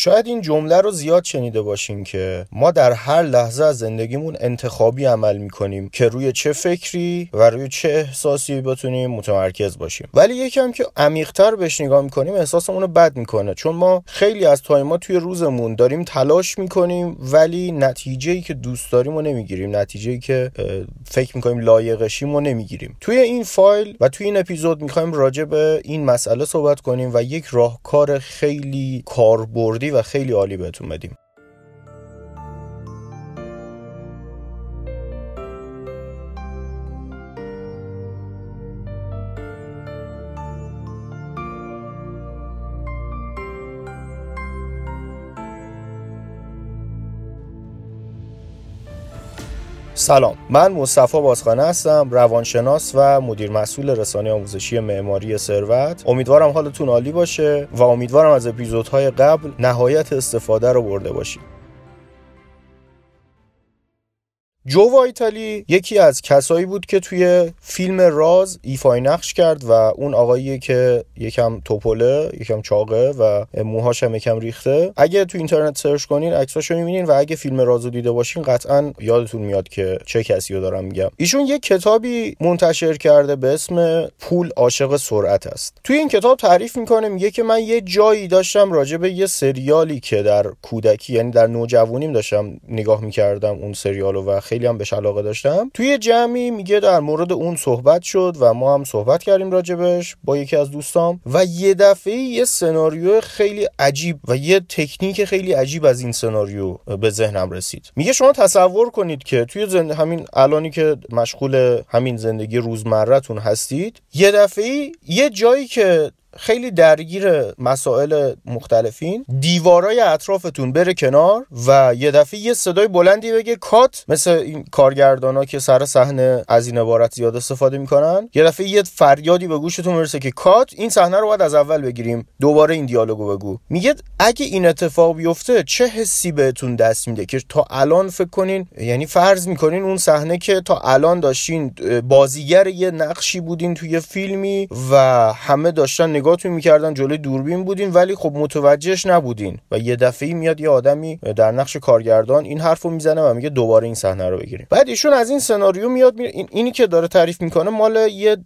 شاید این جمله رو زیاد شنیده باشیم که ما در هر لحظه از زندگیمون انتخابی عمل میکنیم که روی چه فکری و روی چه احساسی بتونیم متمرکز باشیم. ولی یکم که عمیق‌تر بهش نگاه میکنیم احساسمون رو بد میکنه، چون ما خیلی از تایما توی روزمون داریم تلاش میکنیم ولی نتیجه‌ای که دوست داریم رو نمیگیریم، نتیجه‌ای که فکر میکنیم لایقشیم رو نمیگیریم. توی این فایل و توی این اپیزود میخوایم راجع به این مسئله صحبت کنیم و یک راهکار خیلی کاربردی و خیلی عالی بهتون بدیم. سلام، من مصطفی بازخانه هستم، روانشناس و مدیر مسئول رسانه آموزشی معماری ثروت. امیدوارم حالتون عالی باشه و امیدوارم از اپیزودهای قبل نهایت استفاده رو برده باشید. جو وایتلی یکی از کسایی بود که توی فیلم راز ایفای نقش کرد و اون آقایی که یکم توپله، یکم چاقه و موهاش هم یکم ریخته. اگه تو اینترنت سرچ کنین عکساشو می‌بینین و اگه فیلم رازو دیده باشین قطعاً یادتون میاد که چه کسی رو دارم میگم. ایشون یک کتابی منتشر کرده به اسم پول عاشق سرعت است. توی این کتاب تعریف می‌کنه، میگه که من یه جایی داشتم راجع به یه سریالی که در کودکی، یعنی در نوجوانیم داشتم نگاه می‌کردم اون سریالو و خیلی هم بهش علاقه داشتم. توی جمعی میگه در مورد اون صحبت شد و ما هم صحبت کردیم راجبش با یکی از دوستام و یه دفعه یه سناریو خیلی عجیب و یه تکنیک خیلی عجیب از این سناریو به ذهنم رسید. میگه شما تصور کنید که توی همین الانی که مشغول همین زندگی روزمره‌تون هستید، یه دفعه یه جایی که خیلی درگیر مسائل مختلفین، دیوارای اطرافتون بره کنار و یه دفعه یه صدای بلندی بگه کات، مثل این کارگردانا که سر صحنه از این عبارت زیاد استفاده میکنن، یه دفعه یه فریادی به گوشتون برسه که کات، این صحنه رو باید از اول بگیریم، دوباره این دیالوگو بگو. میگه اگه این اتفاق بیفته چه حسی بهتون دست میده که تا الان فکر کنین، یعنی فرض میکنین اون صحنه که تا الان داشتین بازیگر یه نقشی بودین توی فیلمی و همه داشتن نگاهتون می‌کردن، جلوی دوربین بودین ولی خب متوجهش نبودین و یه دفعه میاد یه آدمی در نقش کارگردان این حرفو میزنه و میگه دوباره این صحنه رو بگیریم. بعد ایشون از این سناریو میاد اینی که داره تعریف میکنه مال یه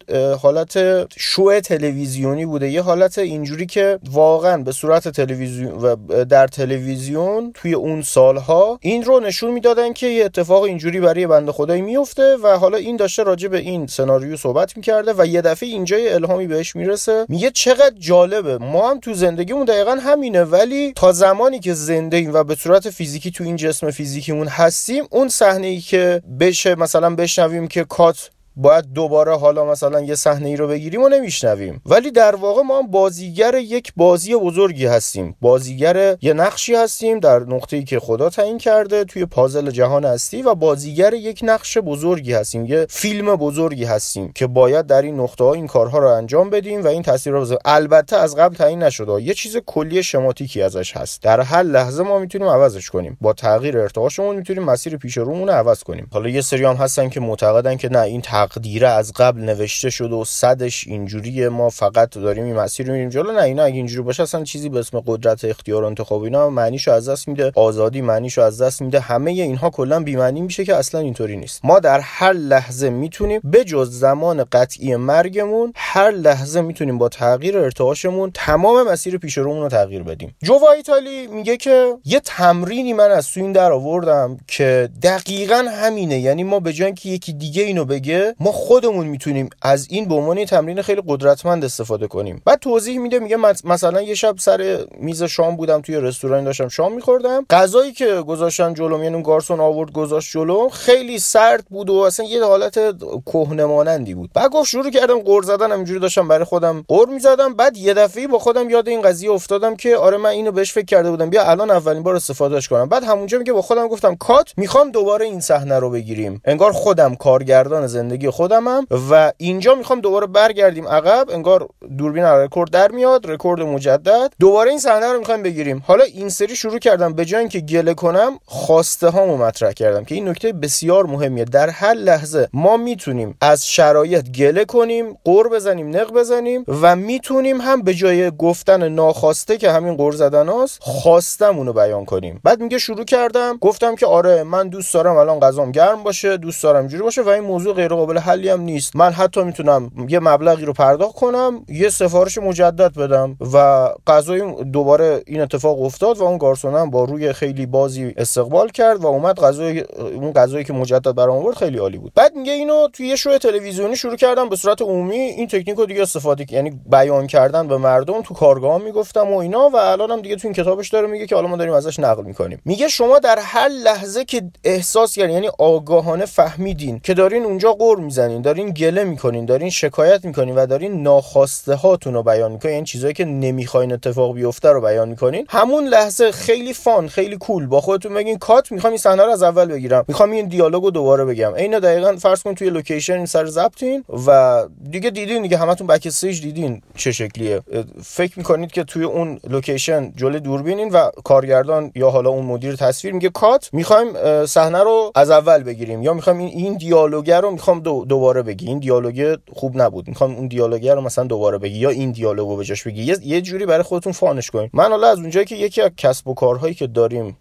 حالت شو تلویزیونی بوده، یه حالت اینجوری که واقعا به صورت تلویزیون و در تلویزیون توی اون سالها این رو نشون میدادن که یه اتفاق اینجوری برای بنده خدایی میفته و حالا این داشته راجع به این سناریو صحبت میکرده و یه دفعه اینجا الهامی بهش میرسه. میگه چقدر جالبه، ما هم تو زندگیمون دقیقا همینه، ولی تا زمانی که زنده ایم و به صورت فیزیکی تو این جسم فیزیکیمون هستیم، اون صحنه‌ای که بشه مثلا بشنویم که کات باید دوباره حالا مثلا یه صحنه ای رو بگیریم و نمیشنویم، ولی در واقع ما هم بازیگر یک بازی بزرگی هستیم، بازیگر یه نقشی هستیم در نقطه‌ای که خدا تعیین کرده توی پازل جهان هستی و بازیگر یک نقش بزرگی هستیم، یه فیلم بزرگی هستیم که باید در این نقطه‌ها این کارها رو انجام بدیم و این تاثیر رو البته از قبل تعیین نشده، یه چیز کلی شماتیکی ازش هست، در هر لحظه ما میتونیم عوضش کنیم، با تغییر ارتعاشمون میتونیم مسیر پیش رومون رو عوض کنیم. حالا یه سری هم هستن که معتقدن که نه، این تقدیره از قبل نوشته شده و صدش اینجوریه، ما فقط داریم این مسیر رو میریم جلو. نه، اینا اگه اینجوری باشه اصلا چیزی به اسم قدرت اختیار و انتخاب اینا معنیشو از دست میده، آزادی معنیشو از دست میده، همه اینها کلا بی معنی میشه که اصلا اینطوری نیست. ما در هر لحظه میتونیم بجز زمان قطعی مرگمون، هر لحظه میتونیم با تغییر ارتعاشمون تمام مسیر پیش رومون رو تغییر بدیم. جو وایتلی میگه که یه تمرینی من از تو این در آوردم که دقیقاً همینه، یعنی ما به جای اینکه یکی دیگه اینو بگه ما خودمون میتونیم از این به عنوان تمرین خیلی قدرتمند استفاده کنیم. بعد توضیح میده، میگه مثلا یه شب سر میز شام بودم، توی رستوران داشتم شام میخوردم، غذایی که گذاشتن جلوم، یعنی گارسون آورد گذاشت جلوم، خیلی سرد بود و اصلا یه حالت کهنه مانندی بود. بعد گفت شروع کردم قُر زدن، همینجوری داشتم برای خودم قُر میزدم، بعد یه دفعه با خودم یاد این قضیه افتادم که آره من اینو بهش فکر کرده بودم، بیا الان اولین بار استفادهش کنم. بعد همونجا میگه با خودم گفتم کات، میخوام دوباره این صحنه رو بگیریم، انگار خودم کارگردان زندگی زندگی خودمم و اینجا میخوام دوباره برگردیم عقب، انگار دوربین رکورد در میاد، رکورد مجدد، دوباره این صحنه رو میخوایم بگیریم. حالا این سری شروع کردم به جای اینکه گله کنم خواسته هامو مطرح کردم که این نکته بسیار مهمیه. در هر لحظه ما میتونیم از شرایط گله کنیم، قُر بزنیم، نق بزنیم و میتونیم هم به جای گفتن ناخواسته که همین قُر زدناست خواستمون رو بیان کنیم. بعد میگه شروع کردم گفتم که آره من دوست دارم الان غذام گرم باشه، دوست دارم اینجوری باشه و این موضوع غیر قابل حلی هم نیست. من حتی میتونم یه مبلغی رو پرداخت کنم، یه سفارش مجدد بدم و غذای دوباره این اتفاق افتاد و اون گارسون هم با روی خیلی بازی استقبال کرد و اومد غذای اون غذایی که مجدد برام آورد خیلی عالی بود. بعد میگه اینو توی یه شو تلویزیونی شروع کردم به صورت عمومی این تکنیکو دیگه استفاده، یعنی بیان کردن به مردم تو کارگاه‌ها میگفتم و اینا و الانم دیگه تو این کتابش داره میگه که حالا ما داریم ازش نقل میکنیم. میگه شما در هر لحظه که احساس کردین، یعنی آگاهانه فهمیدین که دارین اونجا قُر میزنین، دارین گله میکنین، دارین شکایت میکنین و دارین ناخواسته هاتون رو بیان میکنین، یعنی چیزایی که نمیخواین اتفاق بیفته رو بیان میکنین، همون لحظه خیلی فان، خیلی کول با خودتون بگین کات، میخوام این صحنه رو از اول بگیرم، میخوام این دیالوگو دوباره بگم. عین دقیقاً فرض کن توی لوکیشن سر ضبطین و دیگه دیدین، دیگه همتون بک استیج دیدین چه شکلیه، فکر میکنید که توی اون لوکیشن جلوی دوربینین و کارگردان یا حالا اون مدیر تصویر میگه کات، میخوایم صحنه رو از اول بگیریم، یا میخوام این دیالوگ رو میخوام دوباره بگی، این دیالوگ خوب نبود، میخوام اون دیالوگ رو مثلا دوباره بگی یا این دیالوگو بجاش بگی. یه جوری برای خودتون فانش کنین. من حالا از اونجایی که یکی از کسب و کارهایی که داریم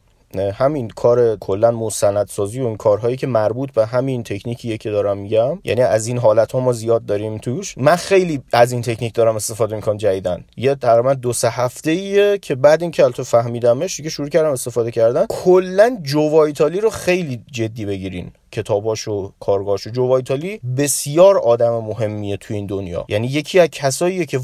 همین کار کلا مستندسازی و این کارهایی که مربوط به همین تکنیکیه که دارم میگم، یعنی از این حالت ها ما زیاد داریم توش، من خیلی از این تکنیک دارم استفاده میکنم جدیداً. یه تقریبا 2-3 هفته‌ایه که بعد این کلتو فهمیدمش دیگه شروع کردم استفاده کردن. کلا جو وایتلی رو خیلی جدی بگیرین، کتاباشو، کارگاهاشو. جو وایتلی بسیار آدم مهمیه تو این دنیا، یعنی یکی از کساییه که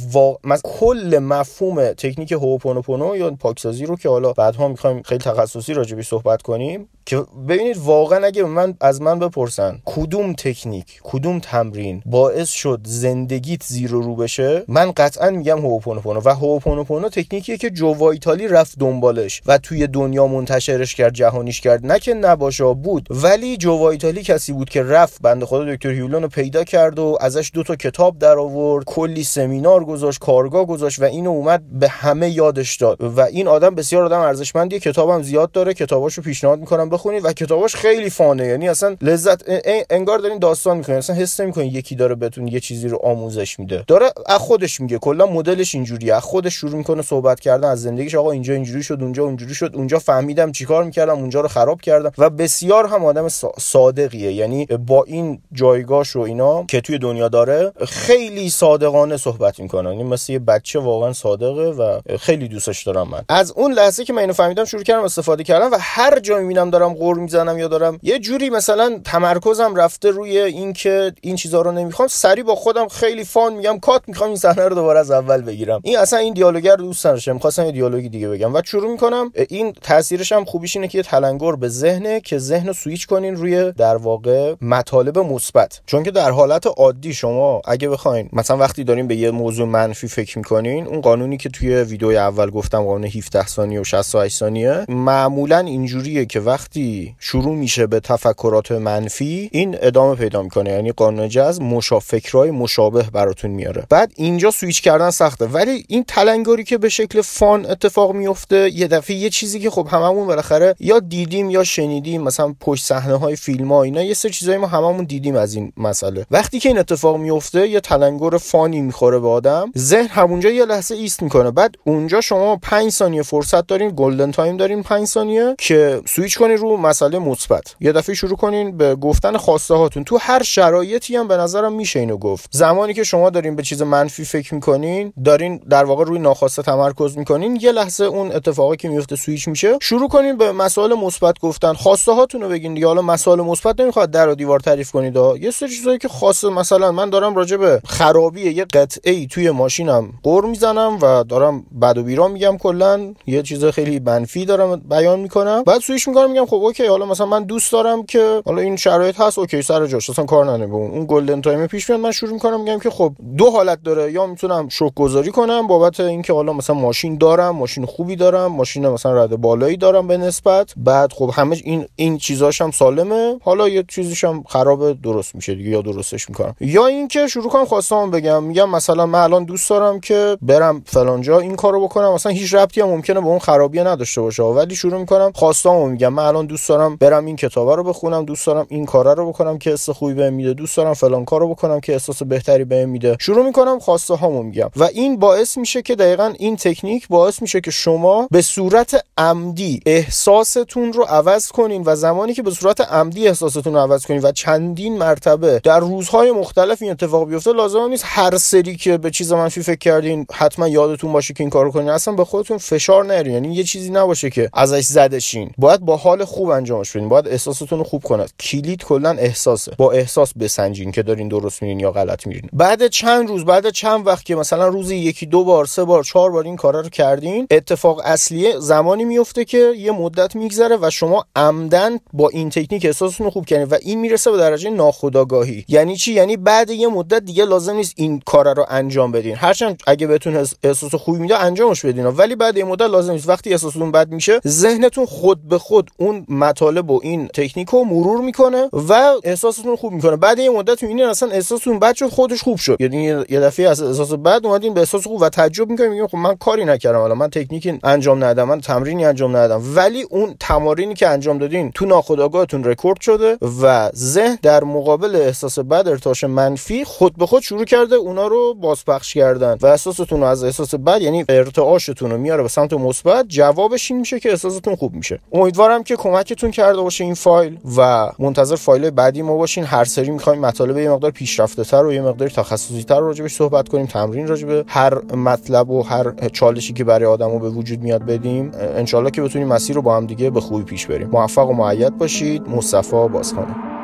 کل مفهوم تکنیک هوپونوپونو یا پاکسازی رو که حالا بعدها میخوایم خیلی تخصصی راجبش صحبت کنیم، که ببینید واقعا اگه از من بپرسن کدوم تکنیک، کدوم تمرین باعث شد زندگیت زیر و رو بشه، من قطعا میگم هوپونوپونو. و هوپونوپونو تکنیکیه که جو وایتلی رفت دنبالش و توی دنیا منتشرش کرد، جهانیش کرد. نه که نباشا بود، ولی جو ایتالی کسی بود که رفت بنده خدا دکتر هیولون رو پیدا کرد و ازش 2 تا کتاب در آورد، کلی سمینار گذاشت، کارگاه گذاشت و اینو اومد به همه یادش داد. و این آدم بسیار آدم ارزشمندیه، کتابم زیاد داره، کتاباشو پیشنهاد میکنم بخونید و کتاباش خیلی فانه، یعنی اصلا لذت انگار دارین داستان میکنین، اصلا حس نمیکنین یکی داره بهتون یه چیزی رو آموزش میده. داره از خودش میگه، کلا مدلش اینجوریه، از خودش شروع میکنه صحبت کردن از زندگیش، آقا اینجا اینجوری شد، اونجا اونجوری شد، اونجا فهمیدم چیکار میکردم، اونجا رو خراب کردم. و بسیار هم آدم صادقیه، یعنی با این جایگاهش و اینا که توی دنیا داره خیلی صادقانه صحبت میکنه، یعنی مثل یه بچه واقعا صادقه و خیلی دوستش دارم. من از اون لحظه که من اینو فهمیدم شروع کردم استفاده کردم و هر جا میبینم دارم قُر میزنم یا دارم یه جوری مثلا تمرکزم رفته روی این که این چیزا رو نمیخوام، سری با خودم خیلی فان میگم کات، میخوام این صحنه رو دوباره از اول بگیرم، این اصلا این دیالوگ رو دوست نداشتم، می‌خواستم یه دیالوگ دیگه بگم. و شروع میکنم، این تاثیرش هم خوبیش اینه که یه تلنگر به ذهنه که ذهنو سوئیچ کنین روی در واقع مطالب مثبت، چون که در حالت عادی شما اگه بخواین مثلا وقتی دارین به یه موضوع منفی فکر میکنین، اون قانونی که توی ویدیوی اول گفتم قانون 17 ثانیه و 68 ثانیه، معمولا اینجوریه که وقتی شروع میشه به تفکرات منفی این ادامه پیدا میکنه، یعنی قانون جذب فکرای مشابه براتون میاره. بعد اینجا سوئیچ کردن سخته، ولی این تلنگری که به شکل فان اتفاق میفته، یه دفعه یه چیزی که خب هممون بالاخره یا دیدیم یا شنیدیم، مثلا پشت صحنه‌های فیلم‌ها اینا یه سری چیزایی ما هممون دیدیم از این مسئله، وقتی که این اتفاق میفته یه تلنگر فانی میخوره به آدم، ذهن همونجا یه لحظه ایست میکنه. بعد اونجا شما 5 ثانیه فرصت دارین، گلدن تایم دارین 5 ثانیه که سوئیچ کنین رو مسئله مثبت، یه دفعه شروع کنین به گفتن خواسته هاتون. تو هر شرایطی هم به نظرم میشه اینو گفت، زمانی که شما دارین به چیز منفی فکر میکنین، دارین در واقع روی ناخواسته تمرکز میکنین، یه لحظه اون اتفاقی که میفته سوئیچ میشه، شروع کنین به مسائل مثبت گفتن، خواسته هاتون رو بگین. حالا مسائل مثبت نمیخواد در و دیوار تعریف کنید، یه سری چیزایی که خاصه، مثلا من دارم راجع به خرابی یه قطعه‌ای توی ماشینم قُر میزنم و دارم بد و بیرا میگم، کلا یه چیز خیلی منفی دارم بیان میکنم، بعد سوئیچ میکنم میگم خب اوکی حالا مثلا من دوست دارم که حالا این شرایط هست اوکی سر جاش اصلا کار ندارم به اون گلدن تایم پیش میاد من شروع میکنم میگم که خب دو حالت داره، یا میتونم شوک گذاری کنم بابت اینکه حالا مثلا ماشین دارم، ماشین خوبی دارم، ماشین مثلا رد بالایی دارم به نسبت، بعد خب همه این چیزاش هم سالمه، حالا یه چیزیش هم خرابه درست میشه دیگه یا درستش میکنم. یا اینکه شروع کنم خواستم بگم میگم مثلا من الان دوست دارم که برم فلان جا این کارو بکنم، مثلا هیچ ربطی هم ممکنه به اون خرابی نداشته باشه ولی شروع میکنم خواستم میگم من الان دوست دارم برم این کتابا رو بخونم، دوست دارم این کارا رو بکنم که حس خوبی بهم میده، دوست دارم فلان کارو بکنم که احساس بهتری بهم میده، شروع میکنم خواسته هامو میگم. و این باعث میشه که دقیقاً این تکنیک باعث میشه که شما به صورت عمدی احساستون رو عوض کنین و زمانی که به صورت عمدی احساستون رو عوض کنین و چندین مرتبه در روزهای مختلف این اتفاق بیفته، لازم نیست هر سری که به چیز منفی فکر کردین حتما یادتون باشه که این کارو کنین، اصلا به خودتون فشار نیارین، یعنی یه چیزی نباشه که ازش زده شین، باید با حال خوب انجامش بدین، باید احساستون رو خوب کنید. کلید کلا احساسه، با احساس بسنجین که دارین درست میرین یا غلط میرین. بعد چند روز، بعد چند وقت که مثلا روزی یکی دو بار، سه بار، چهار بار این کارا رو کردین، اتفاق اصلی زمانی میفته که یه مدت میگذره و شما عمدن با این تکنیک احساستون رو خوب کنین و این میرسه به درجه ناخودآگاهی. یعنی چی؟ یعنی بعد یه مدت دیگه لازم نیست این کارا رو انجام بدین، هرچند اگه بهتون احساس خوبی میده انجامش بدین، ولی بعد یه مدت لازم نیست. وقتی احساستون بد میشه ذهنتون خود به خود اون مطالب و این تکنیک رو مرور میکنه و احساستون خوب میکنه. بعد یه مدت میبینین اصلا احساستون بد شد، خودش خوب شد، یعنی یه دفعه از احساس بد اومدین به احساس خوب و تعجب میکنین، میگین خب من کاری نکردم، الان من تکنیکی انجام ندادم، من تمرینی انجام ندادم، ولی اون تمارینی که انجام دادین تو ناخودآگاهتون رکورد شده و ذهن در مقابل احساس بد، ارتعاش منفی، خود به خود شروع کرده اونا رو بازپخش کردن و احساستون از احساس بد یعنی ارتعاشتون رو میاره به سمت مثبت. جوابش این میشه که احساستون خوب میشه. امیدوارم که کمکتون کرده باشه این فایل و منتظر فایل بعدی ما باشین. هر سری می‌خوایم مطالب یه مقدار پیشرفته‌تر و یه مقدار تخصصی‌تر راجعش صحبت کنیم، تمرین راجع هر مطلب و هر چالشی که برای آدمو به وجود میاد بدیم، انشالله که بتونیم مسیر رو با هم دیگه به خوبی پیش بریم. موفق و مؤید باشید. مصطفی بازخانه.